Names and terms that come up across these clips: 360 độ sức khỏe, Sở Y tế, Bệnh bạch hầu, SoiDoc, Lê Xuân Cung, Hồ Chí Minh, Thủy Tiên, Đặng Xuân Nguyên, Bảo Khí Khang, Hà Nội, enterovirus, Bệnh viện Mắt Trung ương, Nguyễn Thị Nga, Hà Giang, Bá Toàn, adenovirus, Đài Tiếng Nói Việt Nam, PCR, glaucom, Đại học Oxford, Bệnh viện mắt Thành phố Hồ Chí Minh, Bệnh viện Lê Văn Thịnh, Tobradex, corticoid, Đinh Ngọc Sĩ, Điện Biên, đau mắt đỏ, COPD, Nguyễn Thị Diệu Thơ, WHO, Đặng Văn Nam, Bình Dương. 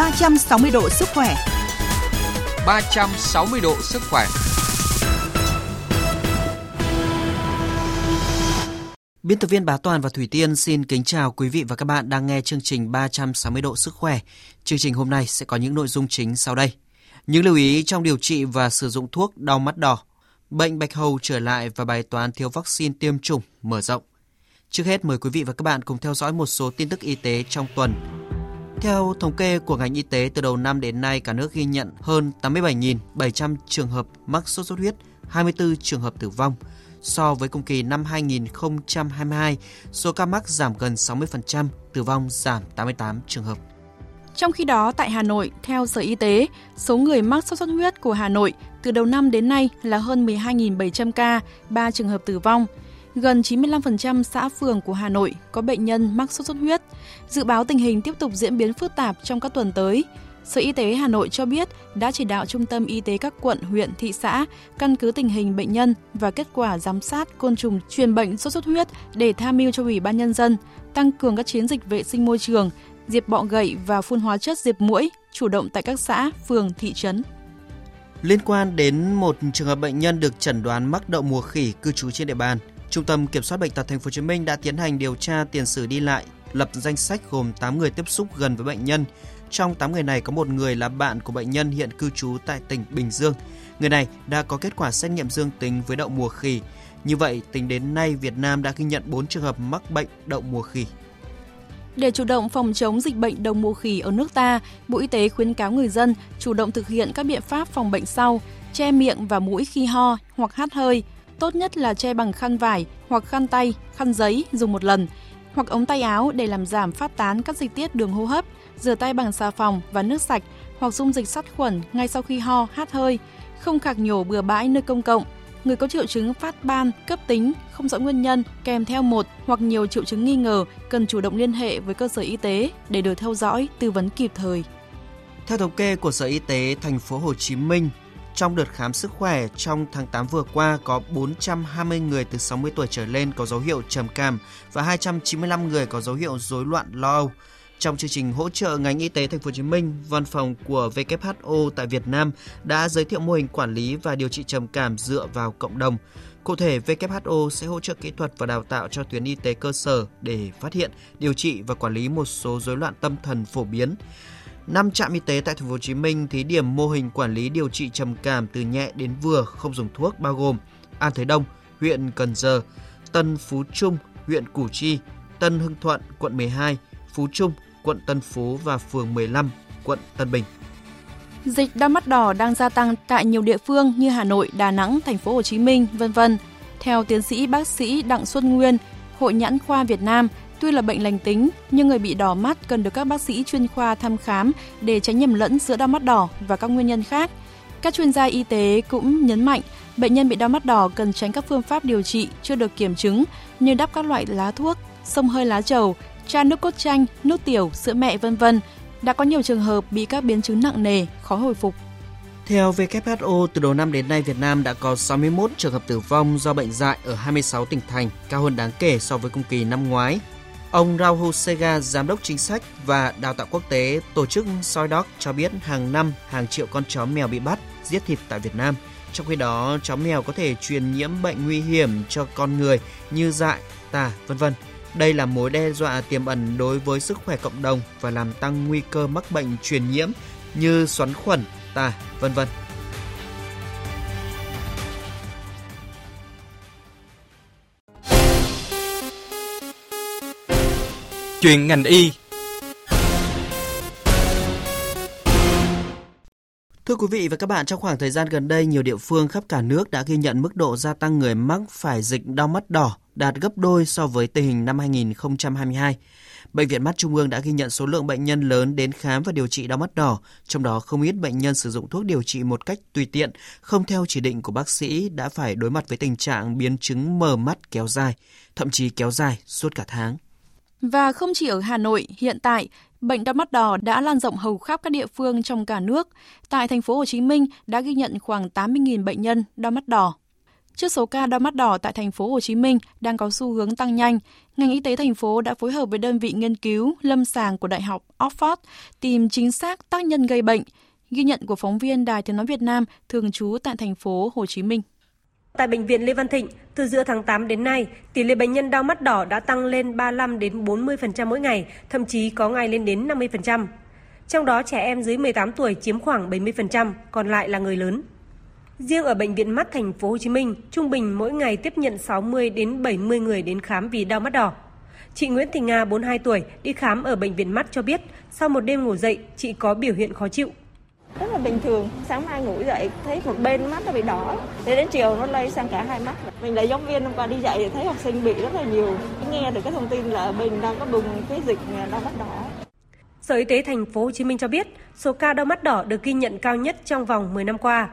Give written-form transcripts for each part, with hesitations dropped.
360 độ sức khỏe. 360 độ sức khỏe. Biên tập viên Bá Toàn và Thủy Tiên xin kính chào quý vị và các bạn đang nghe chương trình 360 độ sức khỏe. Chương trình hôm nay sẽ có những nội dung chính sau đây. Những lưu ý trong điều trị và sử dụng thuốc đau mắt đỏ, bệnh bạch hầu trở lại và bài toán thiếu vaccine tiêm chủng mở rộng. Trước hết mời quý vị và các bạn cùng theo dõi một số tin tức y tế trong tuần. Theo thống kê của ngành y tế, từ đầu năm đến nay cả nước ghi nhận hơn 87.700 trường hợp mắc sốt xuất huyết, 24 trường hợp tử vong. So với cùng kỳ năm 2022, số ca mắc giảm gần 60%, tử vong giảm 88 trường hợp. Trong khi đó, tại Hà Nội, theo Sở Y tế, số người mắc sốt xuất huyết của Hà Nội từ đầu năm đến nay là hơn 12.700 ca, 3 trường hợp tử vong. Gần 95% xã phường của Hà Nội có bệnh nhân mắc sốt xuất huyết. Dự báo tình hình tiếp tục diễn biến phức tạp trong các tuần tới. Sở Y tế Hà Nội cho biết đã chỉ đạo Trung tâm Y tế các quận, huyện, thị xã căn cứ tình hình bệnh nhân và kết quả giám sát côn trùng truyền bệnh sốt xuất huyết để tham mưu cho Ủy ban Nhân dân, tăng cường các chiến dịch vệ sinh môi trường, diệt bọ gậy và phun hóa chất diệt muỗi chủ động tại các xã, phường, thị trấn. Liên quan đến một trường hợp bệnh nhân được chẩn đoán mắc đậu mùa khỉ cư trú trên địa bàn, Trung tâm Kiểm soát Bệnh tật Thành phố Hồ Chí Minh đã tiến hành điều tra tiền sử đi lại, lập danh sách gồm 8 người tiếp xúc gần với bệnh nhân. Trong 8 người này có một người là bạn của bệnh nhân hiện cư trú tại tỉnh Bình Dương. Người này đã có kết quả xét nghiệm dương tính với đậu mùa khỉ. Như vậy, tính đến nay Việt Nam đã ghi nhận 4 trường hợp mắc bệnh đậu mùa khỉ. Để chủ động phòng chống dịch bệnh đậu mùa khỉ ở nước ta, Bộ Y tế khuyến cáo người dân chủ động thực hiện các biện pháp phòng bệnh sau: che miệng và mũi khi ho hoặc hắt hơi, tốt nhất là che bằng khăn vải hoặc khăn tay, khăn giấy dùng một lần, hoặc ống tay áo để làm giảm phát tán các dịch tiết đường hô hấp, rửa tay bằng xà phòng và nước sạch hoặc dung dịch sát khuẩn ngay sau khi ho, hắt hơi, không khạc nhổ bừa bãi nơi công cộng. Người có triệu chứng phát ban, cấp tính, không rõ nguyên nhân, kèm theo một hoặc nhiều triệu chứng nghi ngờ cần chủ động liên hệ với cơ sở y tế để được theo dõi, tư vấn kịp thời. Theo thống kê của Sở Y tế Thành phố Hồ Chí Minh, trong đợt khám sức khỏe trong tháng 8 vừa qua có 420 người từ 60 tuổi trở lên có dấu hiệu trầm cảm và 295 người có dấu hiệu rối loạn lo âu. Trong chương trình hỗ trợ ngành y tế Thành phố Hồ Chí Minh, văn phòng của WHO tại Việt Nam đã giới thiệu mô hình quản lý và điều trị trầm cảm dựa vào cộng đồng. Cụ thể, WHO sẽ hỗ trợ kỹ thuật và đào tạo cho tuyến y tế cơ sở để phát hiện, điều trị và quản lý một số rối loạn tâm thần phổ biến. 5 trạm y tế tại Thành phố Hồ Chí Minh thí điểm mô hình quản lý điều trị trầm cảm từ nhẹ đến vừa không dùng thuốc bao gồm An Thới Đông, huyện Cần Giờ, Tân Phú Trung, huyện Củ Chi, Tân Hưng Thuận, quận 12, Phú Trung, quận Tân Phú và phường 15, quận Tân Bình. Dịch đau mắt đỏ đang gia tăng tại nhiều địa phương như Hà Nội, Đà Nẵng, Thành phố Hồ Chí Minh, v.v. Theo tiến sĩ bác sĩ Đặng Xuân Nguyên, Hội Nhãn khoa Việt Nam, tuy là bệnh lành tính, nhưng người bị đỏ mắt cần được các bác sĩ chuyên khoa thăm khám để tránh nhầm lẫn giữa đau mắt đỏ và các nguyên nhân khác. Các chuyên gia y tế cũng nhấn mạnh, bệnh nhân bị đau mắt đỏ cần tránh các phương pháp điều trị chưa được kiểm chứng như đắp các loại lá thuốc, xông hơi lá trầu, tra nước cốt chanh, nước tiểu, sữa mẹ v.v. Đã có nhiều trường hợp bị các biến chứng nặng nề, khó hồi phục. Theo WHO, từ đầu năm đến nay Việt Nam đã có 61 trường hợp tử vong do bệnh dại ở 26 tỉnh thành, cao hơn đáng kể so với cùng kỳ năm ngoái. Ông Rao Husega, Giám đốc Chính sách và Đào tạo Quốc tế tổ chức SoiDoc cho biết hàng năm hàng triệu con chó mèo bị bắt, giết thịt tại Việt Nam. Trong khi đó, chó mèo có thể truyền nhiễm bệnh nguy hiểm cho con người như dại, tả, v.v. Đây là mối đe dọa tiềm ẩn đối với sức khỏe cộng đồng và làm tăng nguy cơ mắc bệnh truyền nhiễm như xoắn khuẩn, tả, v.v. Chuyện ngành y. Thưa quý vị và các bạn, trong khoảng thời gian gần đây, nhiều địa phương khắp cả nước đã ghi nhận mức độ gia tăng người mắc phải dịch đau mắt đỏ đạt gấp đôi so với tình hình năm 2022. Bệnh viện Mắt Trung ương đã ghi nhận số lượng bệnh nhân lớn đến khám và điều trị đau mắt đỏ, trong đó không ít bệnh nhân sử dụng thuốc điều trị một cách tùy tiện, không theo chỉ định của bác sĩ đã phải đối mặt với tình trạng biến chứng mờ mắt kéo dài, thậm chí kéo dài suốt cả tháng. Và không chỉ ở Hà Nội, hiện tại, bệnh đau mắt đỏ đã lan rộng hầu khắp các địa phương trong cả nước. Tại Thành phố Hồ Chí Minh đã ghi nhận khoảng 80.000 bệnh nhân đau mắt đỏ. Trước số ca đau mắt đỏ tại thành phố Hồ Chí Minh đang có xu hướng tăng nhanh, ngành y tế thành phố đã phối hợp với đơn vị nghiên cứu lâm sàng của Đại học Oxford tìm chính xác tác nhân gây bệnh. Ghi nhận của phóng viên Đài Tiếng Nói Việt Nam thường trú tại thành phố Hồ Chí Minh. Tại Bệnh viện Lê Văn Thịnh, từ giữa tháng 8 đến nay, tỷ lệ bệnh nhân đau mắt đỏ đã tăng lên 35-40% mỗi ngày, thậm chí có ngày lên đến 50%. Trong đó trẻ em dưới 18 tuổi chiếm khoảng 70%, còn lại là người lớn. Riêng ở Bệnh viện mắt Thành phố Hồ Chí Minh, trung bình mỗi ngày tiếp nhận 60-70 người đến khám vì đau mắt đỏ. Chị Nguyễn Thị Nga, 42 tuổi, đi khám ở Bệnh viện mắt cho biết, sau một đêm ngủ dậy, chị có biểu hiện khó chịu. Rất là bình thường, sáng mai ngủ dậy thấy một bên mắt nó bị đỏ, thế đến chiều nó lây sang cả hai mắt. Mình là giáo viên hôm qua đi dạy thì thấy học sinh bị rất là nhiều, nghe được cái thông tin là mình đang có bùng cái dịch đau mắt đỏ. Sở Y tế Thành phố Hồ Chí Minh cho biết, số ca đau mắt đỏ được ghi nhận cao nhất trong vòng 10 năm qua.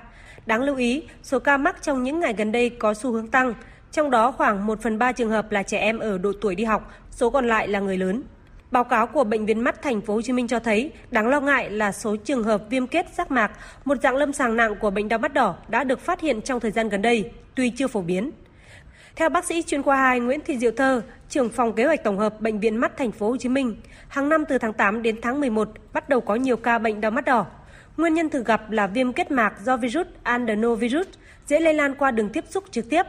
Đáng lưu ý, số ca mắc trong những ngày gần đây có xu hướng tăng, trong đó khoảng 1/3 trường hợp là trẻ em ở độ tuổi đi học, số còn lại là người lớn. Báo cáo của Bệnh viện mắt Thành phố Hồ Chí Minh cho thấy, đáng lo ngại là số trường hợp viêm kết giác mạc, một dạng lâm sàng nặng của bệnh đau mắt đỏ đã được phát hiện trong thời gian gần đây, tuy chưa phổ biến. Theo bác sĩ chuyên khoa 2 Nguyễn Thị Diệu Thơ, trưởng phòng kế hoạch tổng hợp Bệnh viện mắt Thành phố Hồ Chí Minh, hàng năm từ tháng 8 đến tháng 11 bắt đầu có nhiều ca bệnh đau mắt đỏ. Nguyên nhân thường gặp là viêm kết mạc do virus adenovirus, dễ lây lan qua đường tiếp xúc trực tiếp.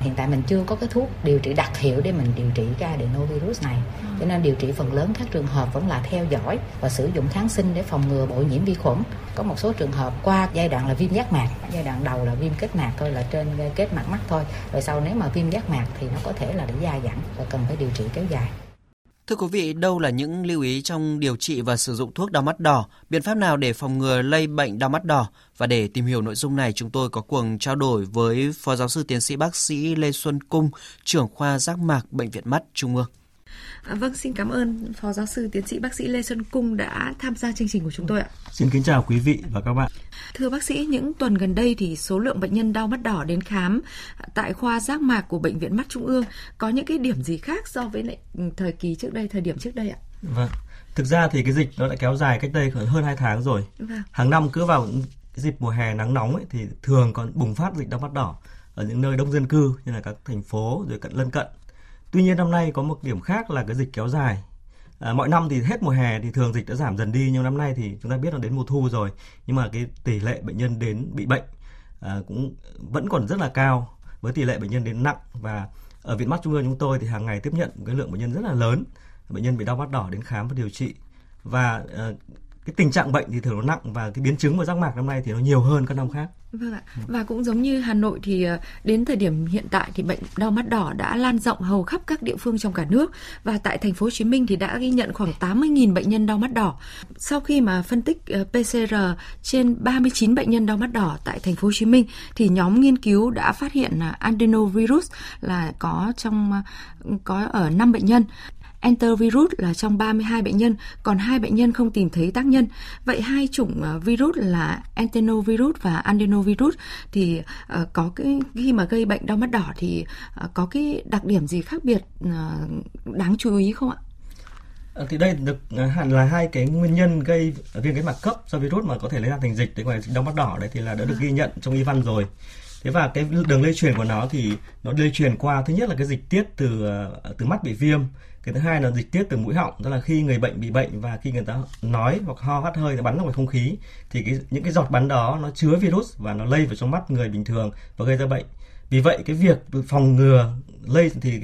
Hiện tại mình chưa có cái thuốc điều trị đặc hiệu để mình điều trị cái adenovirus này. Cho nên điều trị phần lớn các trường hợp vẫn là theo dõi và sử dụng kháng sinh để phòng ngừa bội nhiễm vi khuẩn. Có một số trường hợp qua giai đoạn là viêm giác mạc, giai đoạn đầu là viêm kết mạc thôi, là trên kết mạc mắt thôi. Rồi sau nếu mà viêm giác mạc thì nó có thể là để dai dẳng và cần phải điều trị kéo dài. Thưa quý vị, đâu là những lưu ý trong điều trị và sử dụng thuốc đau mắt đỏ, biện pháp nào để phòng ngừa lây bệnh đau mắt đỏ? Và để tìm hiểu nội dung này, chúng tôi có cuộc trao đổi với Phó Giáo sư Tiến sĩ Bác sĩ Lê Xuân Cung, trưởng khoa giác mạc Bệnh viện mắt Trung ương. Vâng, xin cảm ơn Phó Giáo sư Tiến sĩ Bác sĩ Lê Xuân Cung đã tham gia chương trình của chúng tôi ạ. Xin kính chào quý vị và các bạn. Thưa bác sĩ, những tuần gần đây thì số lượng bệnh nhân đau mắt đỏ đến khám tại khoa giác mạc của Bệnh viện mắt Trung ương có những cái điểm gì khác so với lại thời điểm trước đây ạ? Vâng, thực ra thì cái dịch nó đã kéo dài cách đây hơn 2 tháng rồi. Vâng. Hàng năm cứ vào cái dịp mùa hè nắng nóng ấy, thì thường còn bùng phát dịch đau mắt đỏ ở những nơi đông dân cư như là các thành phố rồi lân cận. Tuy nhiên năm nay có một điểm khác là cái dịch kéo dài. Mọi năm thì hết mùa hè thì thường dịch đã giảm dần đi, nhưng năm nay thì chúng ta biết là đến mùa thu rồi, nhưng mà cái tỷ lệ bệnh nhân đến bị bệnh cũng vẫn còn rất là cao, với tỷ lệ bệnh nhân đến nặng. Và ở Viện mắt Trung ương chúng tôi thì hàng ngày tiếp nhận một cái lượng bệnh nhân rất là lớn, bệnh nhân bị đau mắt đỏ đến khám và điều trị. Và cái tình trạng bệnh thì thường nó nặng, và cái biến chứng của giác mạc năm nay thì nó nhiều hơn các năm khác. Vâng ạ. Và cũng giống như Hà Nội thì đến thời điểm hiện tại thì bệnh đau mắt đỏ đã lan rộng hầu khắp các địa phương trong cả nước, và tại thành phố Hồ Chí Minh thì đã ghi nhận khoảng 80.000 bệnh nhân đau mắt đỏ. Sau khi mà phân tích PCR trên 39 bệnh nhân đau mắt đỏ tại thành phố Hồ Chí Minh thì nhóm nghiên cứu đã phát hiện là adenovirus là có ở 5 bệnh nhân. Enterovirus là trong 32 bệnh nhân, còn 2 bệnh nhân không tìm thấy tác nhân. Vậy hai chủng virus là enterovirus và adenovirus thì có cái khi mà gây bệnh đau mắt đỏ thì có cái đặc điểm gì khác biệt đáng chú ý không ạ? Thì đây là hai cái nguyên nhân gây viêm kết mạc cấp do virus mà có thể lây lan thành dịch, ngoài đau mắt đỏ đấy thì là đã được ghi nhận trong y văn rồi. Thế và cái đường lây truyền của nó thì nó lây truyền qua, thứ nhất là cái dịch tiết từ mắt bị viêm, cái thứ hai là dịch tiết từ mũi họng, đó là khi người bệnh bị bệnh và khi người ta nói hoặc ho hắt hơi nó bắn ra ngoài không khí thì những cái giọt bắn đó nó chứa virus và nó lây vào trong mắt người bình thường và gây ra bệnh. Vì vậy cái việc phòng ngừa lây thì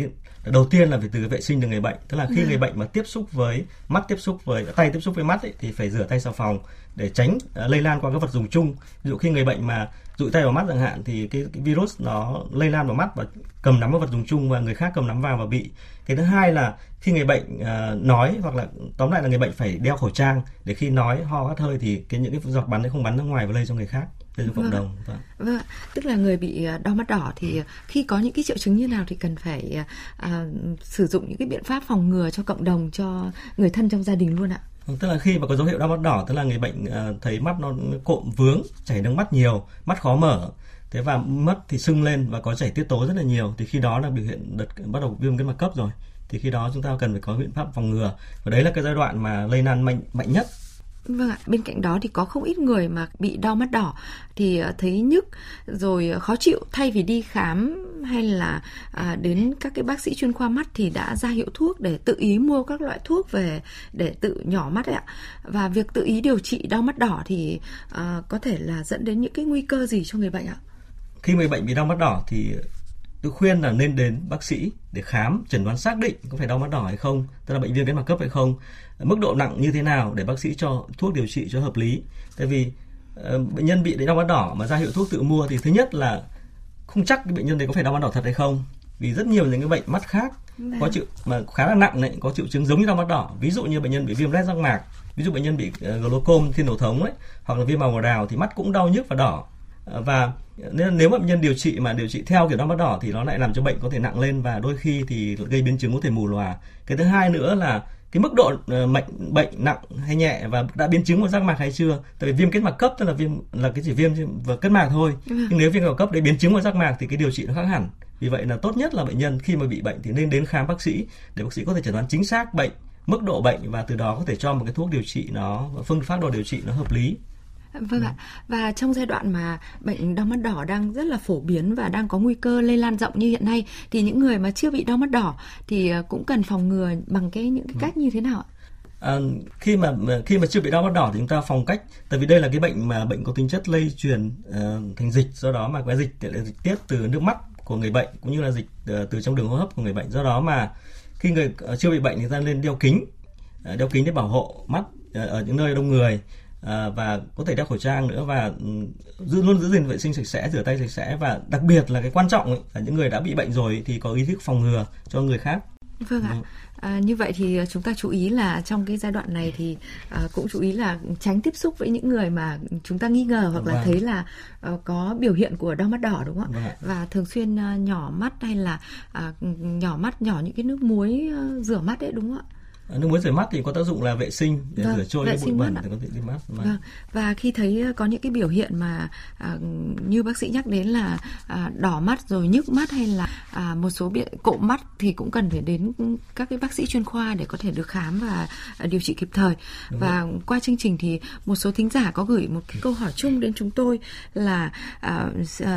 đầu tiên là phải từ vệ sinh từ người bệnh, tức là khi người bệnh mà tiếp xúc với mắt, tiếp xúc với tay, tiếp xúc với mắt ấy, thì phải rửa tay xà phòng để tránh lây lan qua các vật dùng chung. Ví dụ khi người bệnh mà dụi tay vào mắt chẳng hạn thì cái virus nó lây lan vào mắt và cầm nắm vào vật dùng chung và người khác cầm nắm vào và bị. Cái thứ hai là khi người bệnh nói, hoặc là tóm lại là người bệnh phải đeo khẩu trang để khi nói ho hắt hơi thì những cái giọt bắn ấy không bắn ra ngoài và lây cho người khác. Vâng. Vâng, tức là người bị đau mắt đỏ thì khi có những cái triệu chứng như nào thì cần phải sử dụng những cái biện pháp phòng ngừa cho cộng đồng, cho người thân trong gia đình luôn ạ. Tức là khi mà có dấu hiệu đau mắt đỏ, tức là người bệnh thấy mắt nó cộm vướng, chảy nước mắt nhiều, mắt khó mở, thế và mắt thì sưng lên và có chảy tiết tố rất là nhiều, thì khi đó là biểu hiện bắt đầu viêm kết mạc cấp rồi. Thì khi đó chúng ta cần phải có biện pháp phòng ngừa, và đấy là cái giai đoạn mà lây lan mạnh nhất. Vâng ạ, bên cạnh đó thì có không ít người mà bị đau mắt đỏ thì thấy nhức rồi khó chịu, thay vì đi khám hay là đến các cái bác sĩ chuyên khoa mắt thì đã ra hiệu thuốc để tự ý mua các loại thuốc về để tự nhỏ mắt ạ. Và việc tự ý điều trị đau mắt đỏ thì có thể là dẫn đến những cái nguy cơ gì cho người bệnh ạ? Khi người bệnh bị đau mắt đỏ thì tôi khuyên là nên đến bác sĩ để khám, chẩn đoán xác định có phải đau mắt đỏ hay không, tức là bệnh viêm kết mạc cấp hay không, mức độ nặng như thế nào để bác sĩ cho thuốc điều trị cho hợp lý. Tại vì bệnh nhân bị đau mắt đỏ mà ra hiệu thuốc tự mua thì thứ nhất là không chắc bệnh nhân đấy có phải đau mắt đỏ thật hay không, vì rất nhiều những cái bệnh mắt khác có chịu mà khá là nặng đấy, có triệu chứng giống như đau mắt đỏ, ví dụ như bệnh nhân bị viêm loét răng mạc, ví dụ bệnh nhân bị glaucom thiên đầu thống ấy, hoặc là viêm màu đào thì mắt cũng đau nhức và đỏ. Và nếu bệnh nhân điều trị theo kiểu đau mắt đỏ thì nó lại làm cho bệnh có thể nặng lên và đôi khi thì gây biến chứng có thể mù lòa. Cái thứ hai nữa là cái mức độ bệnh nặng hay nhẹ và đã biến chứng của răng mạc hay chưa. Tại vì viêm kết mạc cấp tức là viêm là cái chỉ viêm và kết mạc thôi. Nhưng nếu viêm kết mạc cấp đấy biến chứng của răng mạc thì cái điều trị nó khác hẳn. Vì vậy là tốt nhất là bệnh nhân khi mà bị bệnh thì nên đến khám bác sĩ để bác sĩ có thể chẩn đoán chính xác bệnh, mức độ bệnh và từ đó có thể cho một cái thuốc điều trị nó, phương pháp đồ điều trị nó hợp lý. Vâng ạ. Và trong giai đoạn mà bệnh đau mắt đỏ đang rất là phổ biến và đang có nguy cơ lây lan rộng như hiện nay thì những người mà chưa bị đau mắt đỏ thì cũng cần phòng ngừa bằng những cái cách như thế nào ạ? Khi mà chưa bị đau mắt đỏ thì chúng ta phòng cách, tại vì đây là cái bệnh mà bệnh có tính chất lây truyền thành dịch, do đó mà cái dịch tiết từ nước mắt của người bệnh cũng như là dịch từ trong đường hô hấp của người bệnh, do đó mà khi người chưa bị bệnh thì ta nên đeo kính để bảo hộ mắt ở những nơi đông người. Và có thể đeo khẩu trang nữa và luôn giữ gìn vệ sinh sạch sẽ, rửa tay sạch sẽ, và đặc biệt là cái quan trọng ấy, là những người đã bị bệnh rồi thì có ý thức phòng ngừa cho người khác. Vâng ạ. Như vậy thì chúng ta chú ý là trong cái giai đoạn này thì cũng chú ý là tránh tiếp xúc với những người mà chúng ta nghi ngờ hoặc là thấy là có biểu hiện của đau mắt đỏ, đúng không ạ? Và thường xuyên nhỏ mắt hay là nhỏ những cái nước muối rửa mắt đấy, đúng không ạ? Nước muối rửa mắt thì có tác dụng là vệ sinh để rửa trôi những bụi bẩn để có thể đi mắt. Và khi thấy có những cái biểu hiện mà như bác sĩ nhắc đến là đỏ mắt rồi nhức mắt hay là một số cộm mắt thì cũng cần phải đến các cái bác sĩ chuyên khoa để có thể được khám và điều trị kịp thời. Đúng rồi. Qua chương trình thì một số thính giả có gửi một cái câu hỏi chung đến chúng tôi là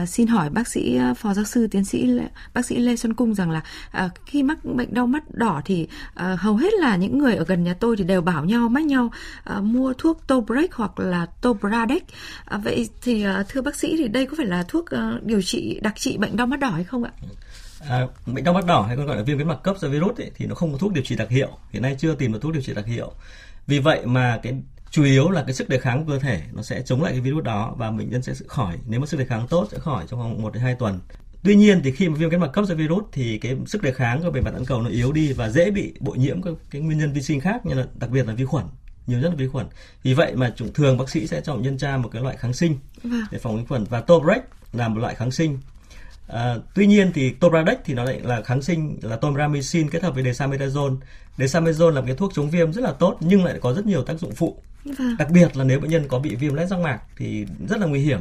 xin hỏi bác sĩ phó giáo sư tiến sĩ bác sĩ Lê Xuân Cung rằng là khi mắc bệnh đau mắt đỏ thì hầu hết là những người ở gần nhà tôi thì đều bảo nhau mách nhau mua thuốc Tobradex hoặc là Tobradex. Vậy thì thưa bác sĩ thì đây có phải là thuốc điều trị đặc trị bệnh đau mắt đỏ hay không ạ? Bệnh đau mắt đỏ hay còn gọi là viêm kết mạc cấp do virus ấy, thì nó không có thuốc điều trị đặc hiệu, hiện nay chưa tìm được thuốc điều trị đặc hiệu. Vì vậy mà cái chủ yếu là cái sức đề kháng của cơ thể nó sẽ chống lại cái virus đó và bệnh nhân sẽ khỏi, nếu mà sức đề kháng tốt sẽ khỏi trong vòng 1 đến 2 tuần. Tuy nhiên thì khi mà viêm kết mạc cấp do virus thì cái sức đề kháng của bề mặt nhãn cầu nó yếu đi và dễ bị bội nhiễm các cái nguyên nhân vi sinh khác, như là đặc biệt là vi khuẩn, nhiều nhất là vi khuẩn. Vì vậy mà thường bác sĩ sẽ cho bệnh nhân tra một cái loại kháng sinh để phòng vi khuẩn, và Tobradex là một loại kháng sinh. Tuy nhiên thì Tobradex thì nó lại là kháng sinh là tobramycin kết hợp với desamethasone. Desamethasone là một cái thuốc chống viêm rất là tốt nhưng lại có rất nhiều tác dụng phụ. Đặc biệt là nếu bệnh nhân có bị viêm loét răng mạc thì rất là nguy hiểm.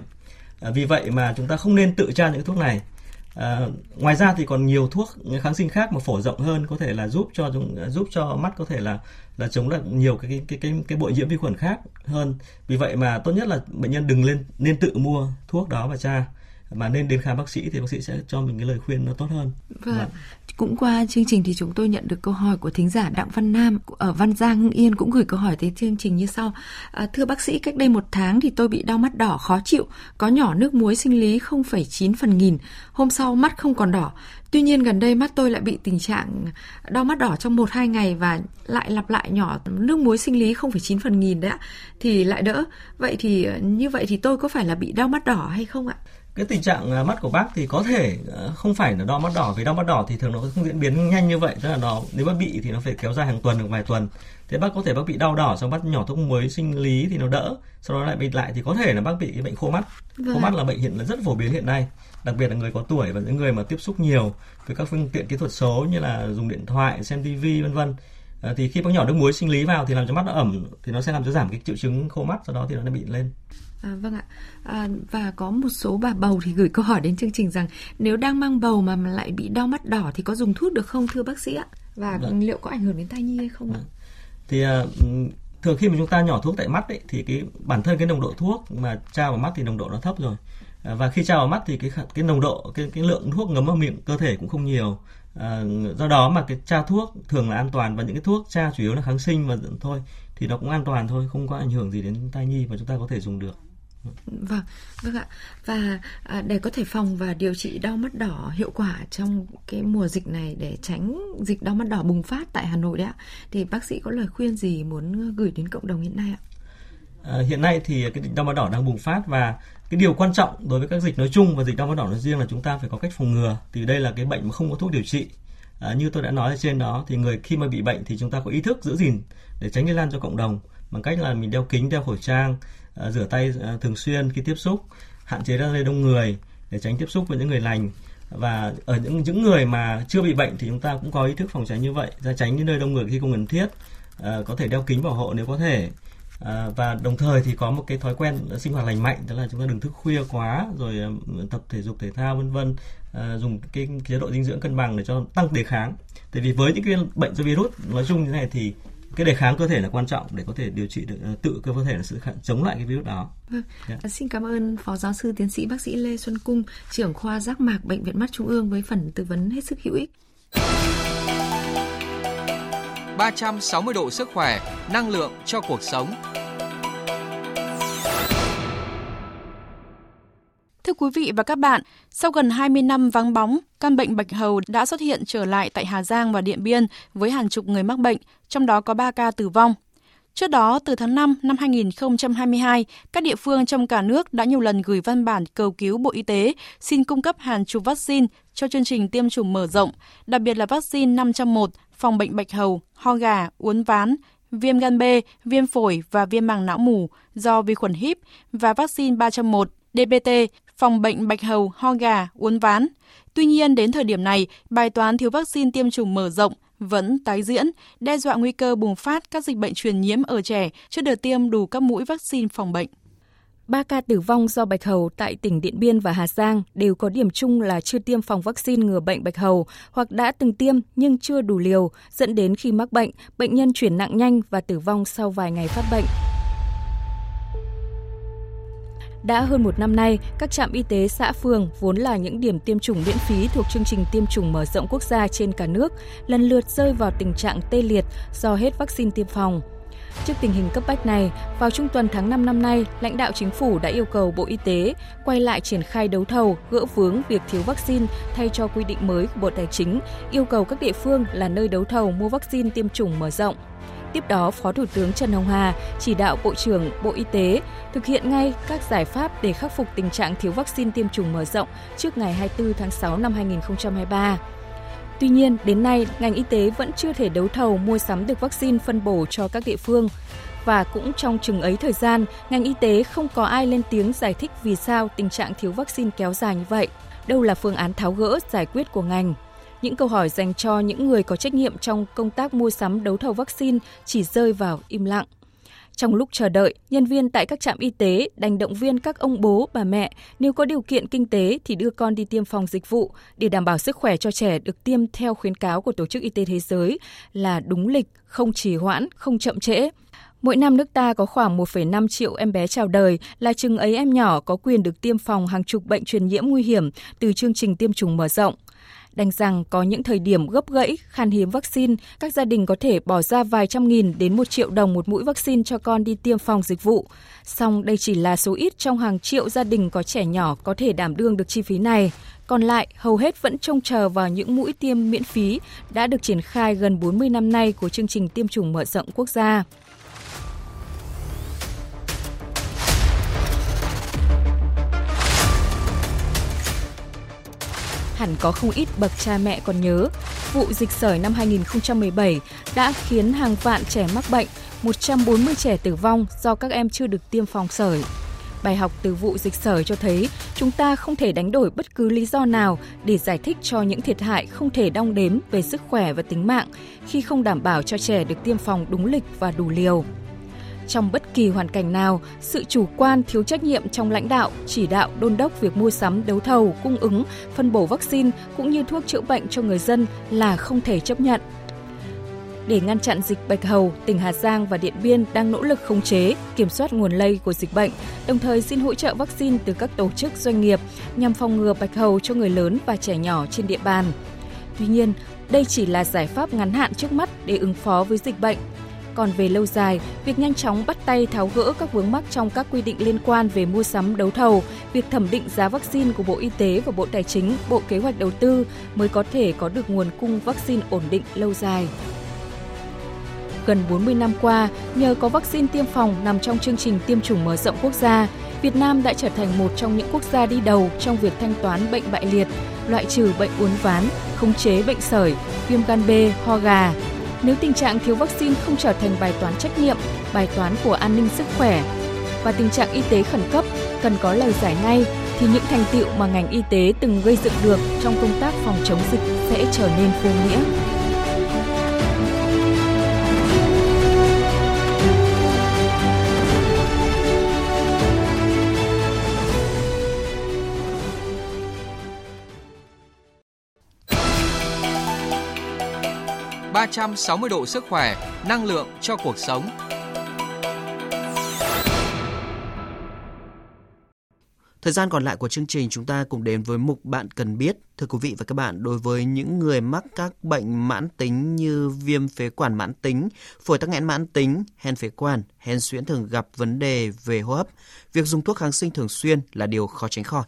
Vì vậy mà chúng ta không nên tự tra những thuốc này. Ngoài ra thì còn nhiều thuốc kháng sinh khác mà phổ rộng hơn, có thể là giúp cho mắt có thể là chống lại nhiều cái bội nhiễm vi khuẩn khác hơn. Vì vậy mà tốt nhất là bệnh nhân đừng nên tự mua thuốc đó và tra, mà nên đến khám bác sĩ thì bác sĩ sẽ cho mình cái lời khuyên nó tốt hơn. Vâng. Cũng qua chương trình thì chúng tôi nhận được câu hỏi của thính giả Đặng Văn Nam ở Văn Giang, Hưng Yên cũng gửi câu hỏi tới chương trình như sau. Thưa bác sĩ, cách đây 1 tháng thì tôi bị đau mắt đỏ khó chịu, có nhỏ nước muối sinh lý 0,9/1000. Hôm sau mắt không còn đỏ. Tuy nhiên gần đây mắt tôi lại bị tình trạng đau mắt đỏ trong 1-2 ngày và lại lặp lại nhỏ nước muối sinh lý 0,9/1000 đấy ạ, thì lại đỡ. Vậy thì như vậy thì tôi có phải là bị đau mắt đỏ hay không ạ? Cái tình trạng mắt của bác thì có thể không phải là đau mắt đỏ, vì đau mắt đỏ thì thường nó không diễn biến nhanh như vậy, tức là nó nếu mà bị thì nó phải kéo dài hàng tuần hoặc vài tuần. Thế bác có thể bác bị đau đỏ xong bác nhỏ thuốc muối sinh lý thì nó đỡ, sau đó lại bị lại thì có thể là bác bị cái bệnh khô mắt. Khô mắt là bệnh hiện là rất phổ biến hiện nay, đặc biệt là người có tuổi và những người mà tiếp xúc nhiều với các phương tiện kỹ thuật số như là dùng điện thoại, xem tivi vân vân. Thì khi bác nhỏ nước muối sinh lý vào thì làm cho mắt nó ẩm, thì nó sẽ làm cho giảm cái triệu chứng khô mắt, sau đó thì nó bị lên. Vâng ạ. Và có một số bà bầu thì gửi câu hỏi đến chương trình rằng nếu đang mang bầu mà lại bị đau mắt đỏ thì có dùng thuốc được không thưa bác sĩ ạ? Và liệu có ảnh hưởng đến thai nhi hay không ạ? Thì thường khi mà chúng ta nhỏ thuốc tại mắt ấy, thì cái bản thân cái nồng độ thuốc mà tra vào mắt thì nồng độ nó thấp rồi, và khi tra vào mắt thì cái nồng độ cái lượng thuốc ngấm vào miệng cơ thể cũng không nhiều, do đó mà cái tra thuốc thường là an toàn, và những cái thuốc tra chủ yếu là kháng sinh mà thôi thì nó cũng an toàn thôi, không có ảnh hưởng gì đến thai nhi và chúng ta có thể dùng được. Vâng, vâng ạ. Và để có thể phòng và điều trị đau mắt đỏ hiệu quả trong cái mùa dịch này, để tránh dịch đau mắt đỏ bùng phát tại Hà Nội đấy ạ, thì bác sĩ có lời khuyên gì muốn gửi đến cộng đồng hiện nay ạ? Hiện nay thì cái dịch đau mắt đỏ đang bùng phát, và cái điều quan trọng đối với các dịch nói chung và dịch đau mắt đỏ nói riêng là chúng ta phải có cách phòng ngừa. Thì đây là cái bệnh mà không có thuốc điều trị. Như tôi đã nói ở trên đó, thì người khi mà bị bệnh thì chúng ta có ý thức giữ gìn để tránh lây lan cho cộng đồng bằng cách là mình đeo kính, đeo khẩu trang, rửa tay thường xuyên khi tiếp xúc, hạn chế ra nơi đông người để tránh tiếp xúc với những người lành. Và ở những người mà chưa bị bệnh thì chúng ta cũng có ý thức phòng tránh như vậy, ra tránh những nơi đông người khi không cần thiết, có thể đeo kính bảo hộ nếu có thể. Và đồng thời thì có một cái thói quen sinh hoạt lành mạnh, đó là chúng ta đừng thức khuya quá, rồi tập thể dục thể thao vân vân, dùng cái chế độ dinh dưỡng cân bằng để cho tăng đề kháng. Tại vì với những cái bệnh do virus nói chung như thế này thì cái đề kháng cơ thể là quan trọng để có thể điều trị được tự cơ thể là sự chống lại cái virus đó. Vâng. Xin cảm ơn Phó Giáo sư Tiến sĩ Bác sĩ Lê Xuân Cung, trưởng khoa giác mạc Bệnh viện Mắt Trung ương với phần tư vấn hết sức hữu ích. 360 độ sức khỏe, năng lượng cho cuộc sống. Thưa quý vị và các bạn, sau gần 20 năm vắng bóng, căn bệnh bạch hầu đã xuất hiện trở lại tại Hà Giang và Điện Biên với hàng chục người mắc bệnh, trong đó có 3 ca tử vong. Trước đó, từ tháng 5 năm 2022, các địa phương trong cả nước đã nhiều lần gửi văn bản cầu cứu Bộ Y tế xin cung cấp hàng chục vaccine cho chương trình tiêm chủng mở rộng, đặc biệt là vaccine 501 phòng bệnh bạch hầu, ho gà, uốn ván, viêm gan B, viêm phổi và viêm màng não mủ do vi khuẩn Hib và vaccine 301 DPT phòng bệnh bạch hầu, ho gà, uốn ván. Tuy nhiên, đến thời điểm này, bài toán thiếu vaccine tiêm chủng mở rộng vẫn tái diễn, đe dọa nguy cơ bùng phát các dịch bệnh truyền nhiễm ở trẻ chưa được tiêm đủ các mũi vaccine phòng bệnh. 3 ca tử vong do bạch hầu tại tỉnh Điện Biên và Hà Giang đều có điểm chung là chưa tiêm phòng vaccine ngừa bệnh bạch hầu hoặc đã từng tiêm nhưng chưa đủ liều, dẫn đến khi mắc bệnh, bệnh nhân chuyển nặng nhanh và tử vong sau vài ngày phát bệnh. Đã hơn một năm nay, các trạm y tế xã phường vốn là những điểm tiêm chủng miễn phí thuộc chương trình tiêm chủng mở rộng quốc gia trên cả nước, lần lượt rơi vào tình trạng tê liệt do hết vaccine tiêm phòng. Trước tình hình cấp bách này, vào trung tuần tháng 5 năm nay, lãnh đạo chính phủ đã yêu cầu Bộ Y tế quay lại triển khai đấu thầu, gỡ vướng việc thiếu vaccine thay cho quy định mới của Bộ Tài chính, yêu cầu các địa phương là nơi đấu thầu mua vaccine tiêm chủng mở rộng. Tiếp đó, Phó Thủ tướng Trần Hồng Hà chỉ đạo Bộ trưởng Bộ Y tế thực hiện ngay các giải pháp để khắc phục tình trạng thiếu vaccine tiêm chủng mở rộng trước ngày 24 tháng 6 năm 2023. Tuy nhiên, đến nay, ngành y tế vẫn chưa thể đấu thầu mua sắm được vaccine phân bổ cho các địa phương. Và cũng trong chừng ấy thời gian, ngành y tế không có ai lên tiếng giải thích vì sao tình trạng thiếu vaccine kéo dài như vậy, đâu là phương án tháo gỡ giải quyết của ngành. Những câu hỏi dành cho những người có trách nhiệm trong công tác mua sắm đấu thầu vaccine chỉ rơi vào im lặng. Trong lúc chờ đợi, nhân viên tại các trạm y tế đành động viên các ông bố, bà mẹ nếu có điều kiện kinh tế thì đưa con đi tiêm phòng dịch vụ để đảm bảo sức khỏe cho trẻ được tiêm theo khuyến cáo của Tổ chức Y tế Thế giới là đúng lịch, không trì hoãn, không chậm trễ. Mỗi năm nước ta có khoảng 1,5 triệu em bé chào đời, là chừng ấy em nhỏ có quyền được tiêm phòng hàng chục bệnh truyền nhiễm nguy hiểm từ chương trình tiêm chủng mở rộng. Đành rằng có những thời điểm gấp gãy, khan hiếm vaccine, các gia đình có thể bỏ ra vài trăm nghìn đến 1 triệu đồng một mũi vaccine cho con đi tiêm phòng dịch vụ. Song đây chỉ là số ít trong hàng triệu gia đình có trẻ nhỏ có thể đảm đương được chi phí này. Còn lại, hầu hết vẫn trông chờ vào những mũi tiêm miễn phí đã được triển khai gần 40 năm nay của chương trình tiêm chủng mở rộng quốc gia. Hẳn có không ít bậc cha mẹ còn nhớ, vụ dịch sởi năm 2017 đã khiến hàng vạn trẻ mắc bệnh, 140 trẻ tử vong do các em chưa được tiêm phòng sởi. Bài học từ vụ dịch sởi cho thấy chúng ta không thể đánh đổi bất cứ lý do nào để giải thích cho những thiệt hại không thể đong đếm về sức khỏe và tính mạng khi không đảm bảo cho trẻ được tiêm phòng đúng lịch và đủ liều. Trong bất kỳ hoàn cảnh nào, sự chủ quan thiếu trách nhiệm trong lãnh đạo, chỉ đạo, đôn đốc việc mua sắm, đấu thầu, cung ứng, phân bổ vaccine cũng như thuốc chữa bệnh cho người dân là không thể chấp nhận. Để ngăn chặn dịch bạch hầu, tỉnh Hà Giang và Điện Biên đang nỗ lực khống chế, kiểm soát nguồn lây của dịch bệnh, đồng thời xin hỗ trợ vaccine từ các tổ chức doanh nghiệp nhằm phòng ngừa bạch hầu cho người lớn và trẻ nhỏ trên địa bàn. Tuy nhiên, đây chỉ là giải pháp ngắn hạn trước mắt để ứng phó với dịch bệnh. Còn về lâu dài, việc nhanh chóng bắt tay tháo gỡ các vướng mắc trong các quy định liên quan về mua sắm đấu thầu, việc thẩm định giá vaccine của Bộ Y tế và Bộ Tài chính, Bộ Kế hoạch Đầu tư mới có thể có được nguồn cung vaccine ổn định lâu dài. Gần 40 năm qua, nhờ có vaccine tiêm phòng nằm trong chương trình tiêm chủng mở rộng quốc gia, Việt Nam đã trở thành một trong những quốc gia đi đầu trong việc thanh toán bệnh bại liệt, loại trừ bệnh uốn ván, khống chế bệnh sởi, viêm gan B, ho gà. Nếu tình trạng thiếu vaccine không trở thành bài toán trách nhiệm, bài toán của an ninh sức khỏe và tình trạng y tế khẩn cấp cần có lời giải ngay, thì những thành tựu mà ngành y tế từng gây dựng được trong công tác phòng chống dịch sẽ trở nên vô nghĩa. Ba 360 độ sức khỏe, năng lượng cho cuộc sống. Thời gian còn lại của chương trình chúng ta cùng đến với mục Bạn Cần Biết. Thưa quý vị và các bạn, đối với những người mắc các bệnh mãn tính như viêm phế quản mãn tính, phổi tắc nghẽn mãn tính, hen phế quản, hen suyễn thường gặp vấn đề về hô hấp. Việc dùng thuốc kháng sinh thường xuyên là điều khó tránh khỏi.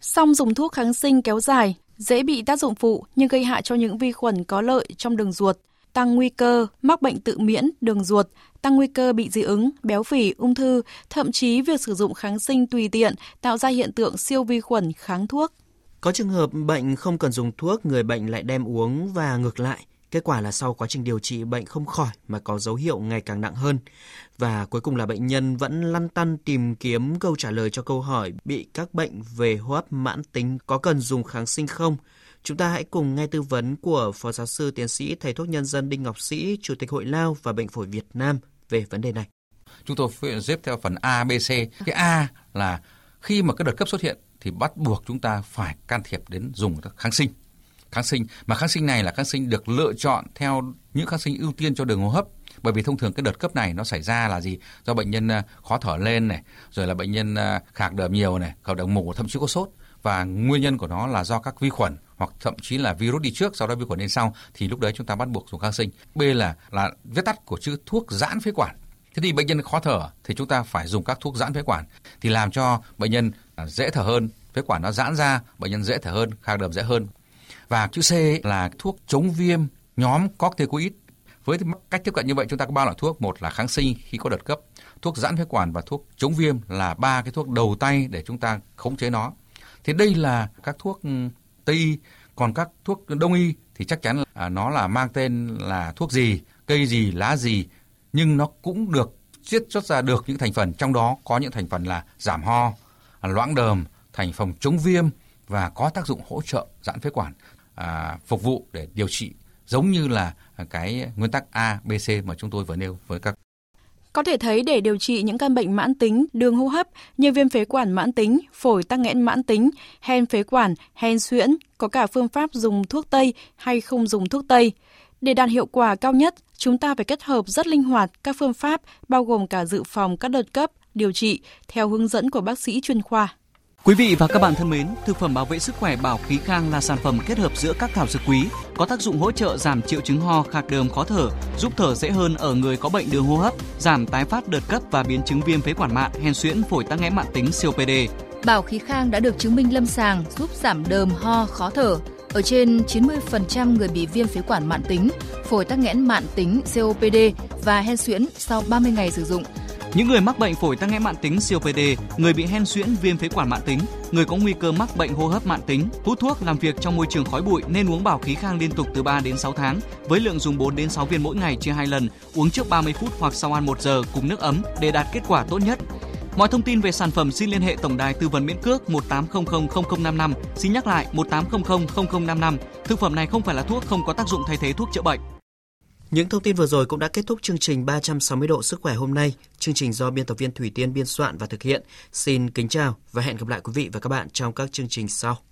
Song dùng thuốc kháng sinh kéo dài dễ bị tác dụng phụ nhưng gây hại cho những vi khuẩn có lợi trong đường ruột, tăng nguy cơ mắc bệnh tự miễn đường ruột, tăng nguy cơ bị dị ứng, béo phì, ung thư, thậm chí việc sử dụng kháng sinh tùy tiện tạo ra hiện tượng siêu vi khuẩn kháng thuốc. Có trường hợp bệnh không cần dùng thuốc, người bệnh lại đem uống và ngược lại. Kết quả là sau quá trình điều trị bệnh không khỏi mà có dấu hiệu ngày càng nặng hơn. Và cuối cùng là bệnh nhân vẫn lăn tăn tìm kiếm câu trả lời cho câu hỏi bị các bệnh về hô hấp mãn tính có cần dùng kháng sinh không? Chúng ta hãy cùng nghe tư vấn của Phó Giáo sư Tiến sĩ Thầy thuốc nhân dân Đinh Ngọc Sĩ, Chủ tịch Hội Lao và Bệnh phổi Việt Nam về vấn đề này. Chúng tôi xếp theo phần A, B, C. Cái A là khi mà cái đợt cấp xuất hiện thì bắt buộc chúng ta phải can thiệp đến dùng kháng sinh. Kháng sinh này là kháng sinh được lựa chọn theo những kháng sinh ưu tiên cho đường hô hấp, bởi vì thông thường cái đợt cấp này nó xảy ra là gì? Do bệnh nhân khó thở lên này, rồi là bệnh nhân khạc đờm nhiều này, khạc đờm mù, thậm chí có sốt, và nguyên nhân của nó là do các vi khuẩn hoặc thậm chí là virus đi trước, sau đó vi khuẩn lên sau, thì lúc đấy chúng ta bắt buộc dùng kháng sinh. B là viết tắt của chữ thuốc giãn phế quản. Thế thì bệnh nhân khó thở thì chúng ta phải dùng các thuốc giãn phế quản thì làm cho bệnh nhân dễ thở hơn, phế quản nó giãn ra, bệnh nhân dễ thở hơn, khạc đờm dễ hơn. Và chữ C là thuốc chống viêm nhóm corticoid. Với cách tiếp cận như vậy chúng ta có 3 loại thuốc. Một là kháng sinh khi có đợt cấp, thuốc giãn phế quản và thuốc chống viêm là 3 cái thuốc đầu tay để chúng ta khống chế nó. Thì đây là các thuốc Tây y. Còn các thuốc Đông y thì chắc chắn là nó là mang tên là thuốc gì, cây gì, lá gì, nhưng nó cũng được chiết xuất ra được những thành phần. Trong đó có những thành phần là giảm ho, loãng đờm, thành phần chống viêm và có tác dụng hỗ trợ giãn phế quản, phục vụ để điều trị, giống như là cái nguyên tắc A, B, C mà chúng tôi vừa nêu với các. Có thể thấy để điều trị những căn bệnh mãn tính đường hô hấp như viêm phế quản mãn tính, phổi tắc nghẽn mãn tính, hen phế quản, hen suyễn, có cả phương pháp dùng thuốc Tây hay không dùng thuốc Tây. Để đạt hiệu quả cao nhất, chúng ta phải kết hợp rất linh hoạt các phương pháp, bao gồm cả dự phòng các đợt cấp, điều trị theo hướng dẫn của bác sĩ chuyên khoa. Quý vị và các bạn thân mến, thực phẩm bảo vệ sức khỏe Bảo Khí Khang là sản phẩm kết hợp giữa các thảo dược quý, có tác dụng hỗ trợ giảm triệu chứng ho, khạc đờm, khó thở, giúp thở dễ hơn ở người có bệnh đường hô hấp, giảm tái phát đợt cấp và biến chứng viêm phế quản mạn, hen suyễn, phổi tắc nghẽn mạn tính, COPD. Bảo Khí Khang đã được chứng minh lâm sàng giúp giảm đờm, ho, khó thở ở trên 90% người bị viêm phế quản mạn tính, phổi tắc nghẽn mạn tính, COPD và hen suyễn sau 30 ngày sử dụng. Những người mắc bệnh phổi tắc nghẽn mạn tính COPD, người bị hen suyễn, viêm phế quản mạn tính, người có nguy cơ mắc bệnh hô hấp mạn tính, hút thuốc, làm việc trong môi trường khói bụi nên uống Bảo Khí Khang liên tục từ 3 đến 6 tháng với lượng dùng 4 đến 6 viên mỗi ngày chia 2 lần, uống trước 30 phút hoặc sau ăn 1 giờ cùng nước ấm để đạt kết quả tốt nhất. Mọi thông tin về sản phẩm xin liên hệ Tổng đài Tư vấn Miễn Cước 18000055, xin nhắc lại 18000055. Thực phẩm này không phải là thuốc, không có tác dụng thay thế thuốc chữa bệnh. Những thông tin vừa rồi cũng đã kết thúc chương trình 360 độ sức khỏe hôm nay. Chương trình do biên tập viên Thủy Tiên biên soạn và thực hiện. Xin kính chào và hẹn gặp lại quý vị và các bạn trong các chương trình sau.